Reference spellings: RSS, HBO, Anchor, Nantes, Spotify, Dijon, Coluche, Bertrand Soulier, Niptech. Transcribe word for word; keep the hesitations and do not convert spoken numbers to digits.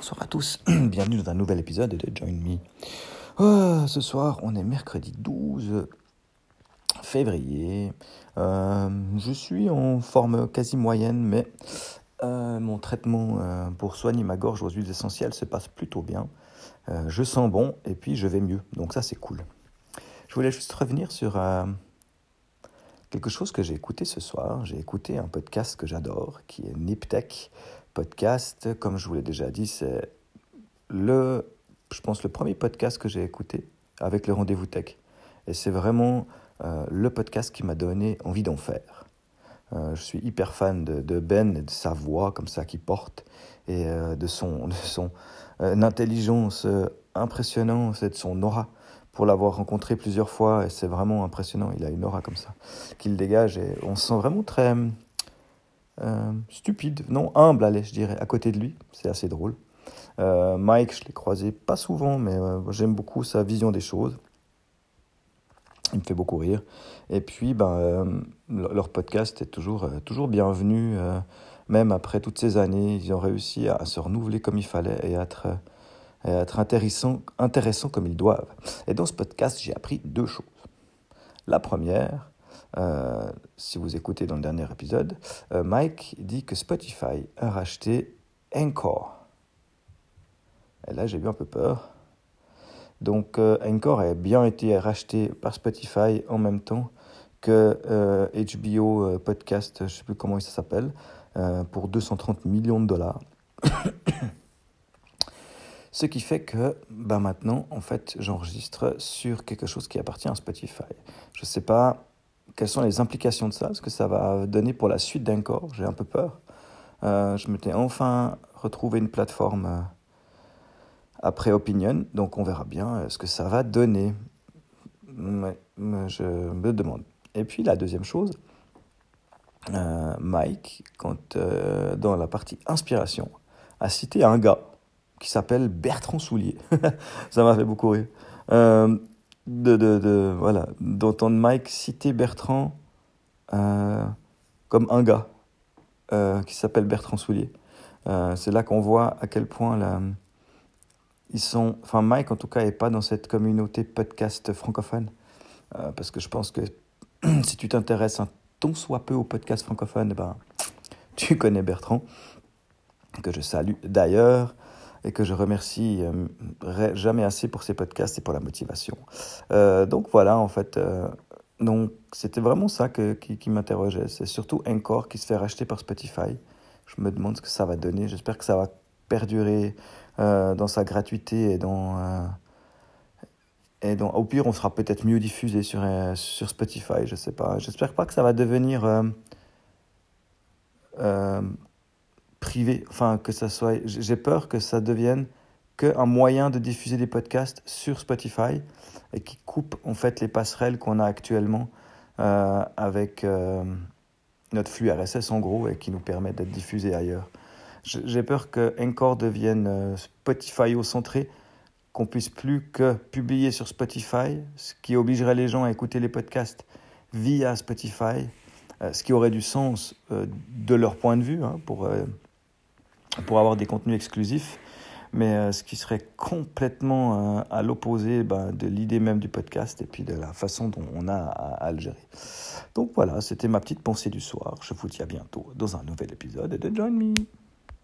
bonsoir à tous, bienvenue dans un nouvel épisode de Join Me. Oh, ce soir, on est mercredi douze février. Euh, je suis en forme quasi moyenne, mais euh, mon traitement euh, pour soigner ma gorge aux huiles essentielles se passe plutôt bien. Euh, je sens bon et puis je vais mieux, donc ça c'est cool. Je voulais juste revenir sur euh, quelque chose que j'ai écouté ce soir. J'ai écouté un podcast que j'adore, qui est Niptech. Podcast, comme je vous l'ai déjà dit, c'est le, je pense, le premier podcast que j'ai écouté avec le Rendez-vous Tech. Et c'est vraiment euh, le podcast qui m'a donné envie d'en faire. Euh, je suis hyper fan de, de Ben et de sa voix comme ça qui porte et euh, de son, de son euh, intelligence euh, impressionnante et de son aura. Pour l'avoir rencontré plusieurs fois, et c'est vraiment impressionnant. Il a une aura comme ça qu'il dégage et on se sent vraiment très... Euh, stupide, non, humble, allez, je dirais, à côté de lui, c'est assez drôle. Euh, Mike, je l'ai croisé pas souvent, mais euh, j'aime beaucoup sa vision des choses. Il me fait beaucoup rire. Et puis, ben, euh, leur podcast est toujours, euh, toujours bienvenu, euh, même après toutes ces années, ils ont réussi à, à se renouveler comme il fallait et à être, à être intéressant, intéressant comme ils doivent. Et dans ce podcast, j'ai appris deux choses. La première, Euh, si vous écoutez dans le dernier épisode, euh, Mike dit que Spotify a racheté Anchor. Et là, j'ai eu un peu peur. Donc, euh, Anchor a bien été racheté par Spotify en même temps que euh, H B O euh, Podcast, je ne sais plus comment ça s'appelle, euh, pour deux cent trente millions de dollars. Ce qui fait que bah, maintenant, en fait, j'enregistre sur quelque chose qui appartient à Spotify. Je ne sais pas quelles sont les implications de ça, ce que ça va donner pour la suite d'Anchor. J'ai un peu peur. Euh, je m'étais enfin retrouvé une plateforme euh, après Opinion, donc on verra bien euh, ce que ça va donner. Mais, mais je me demande. Et puis la deuxième chose, euh, Mike, quand, euh, dans la partie inspiration, a cité un gars qui s'appelle Bertrand Soulier. Ça m'a fait beaucoup rire. Euh, De, de, de, voilà, d'entendre Mike citer Bertrand euh, comme un gars euh, qui s'appelle Bertrand Soulier. Euh, c'est là qu'on voit à quel point là, ils sont, enfin Mike en tout cas n'est pas dans cette communauté podcast francophone. Euh, parce que je pense que si tu t'intéresses un ton soit peu au podcast francophone, ben, tu connais Bertrand, que je salue d'ailleurs. Et que je remercie euh, jamais assez pour ces podcasts et pour la motivation. Euh, donc voilà, en fait, euh, donc, c'était vraiment ça que, qui, qui m'interrogeait. C'est surtout Anchor qui se fait racheter par Spotify. Je me demande ce que ça va donner. J'espère que ça va perdurer euh, dans sa gratuité et dans... Euh, et dans au pire, on sera peut-être mieux diffusé sur, euh, sur Spotify, je ne sais pas. J'espère pas que ça va devenir... Euh, euh, privé, enfin que ça soit, j'ai peur que ça devienne qu'un moyen de diffuser des podcasts sur Spotify et qui coupe en fait les passerelles qu'on a actuellement euh, avec euh, notre flux R S S en gros et qui nous permet d'être diffusés ailleurs. J'ai peur que Anchor devienne Spotify-centré, qu'on puisse plus que publier sur Spotify, ce qui obligerait les gens à écouter les podcasts via Spotify, euh, ce qui aurait du sens euh, de leur point de vue hein, pour euh, pour avoir des contenus exclusifs, mais euh, ce qui serait complètement euh, à l'opposé ben, de l'idée même du podcast et puis de la façon dont on a à, à le gérer. Donc voilà, c'était ma petite pensée du soir. Je vous dis à bientôt dans un nouvel épisode de Join Me.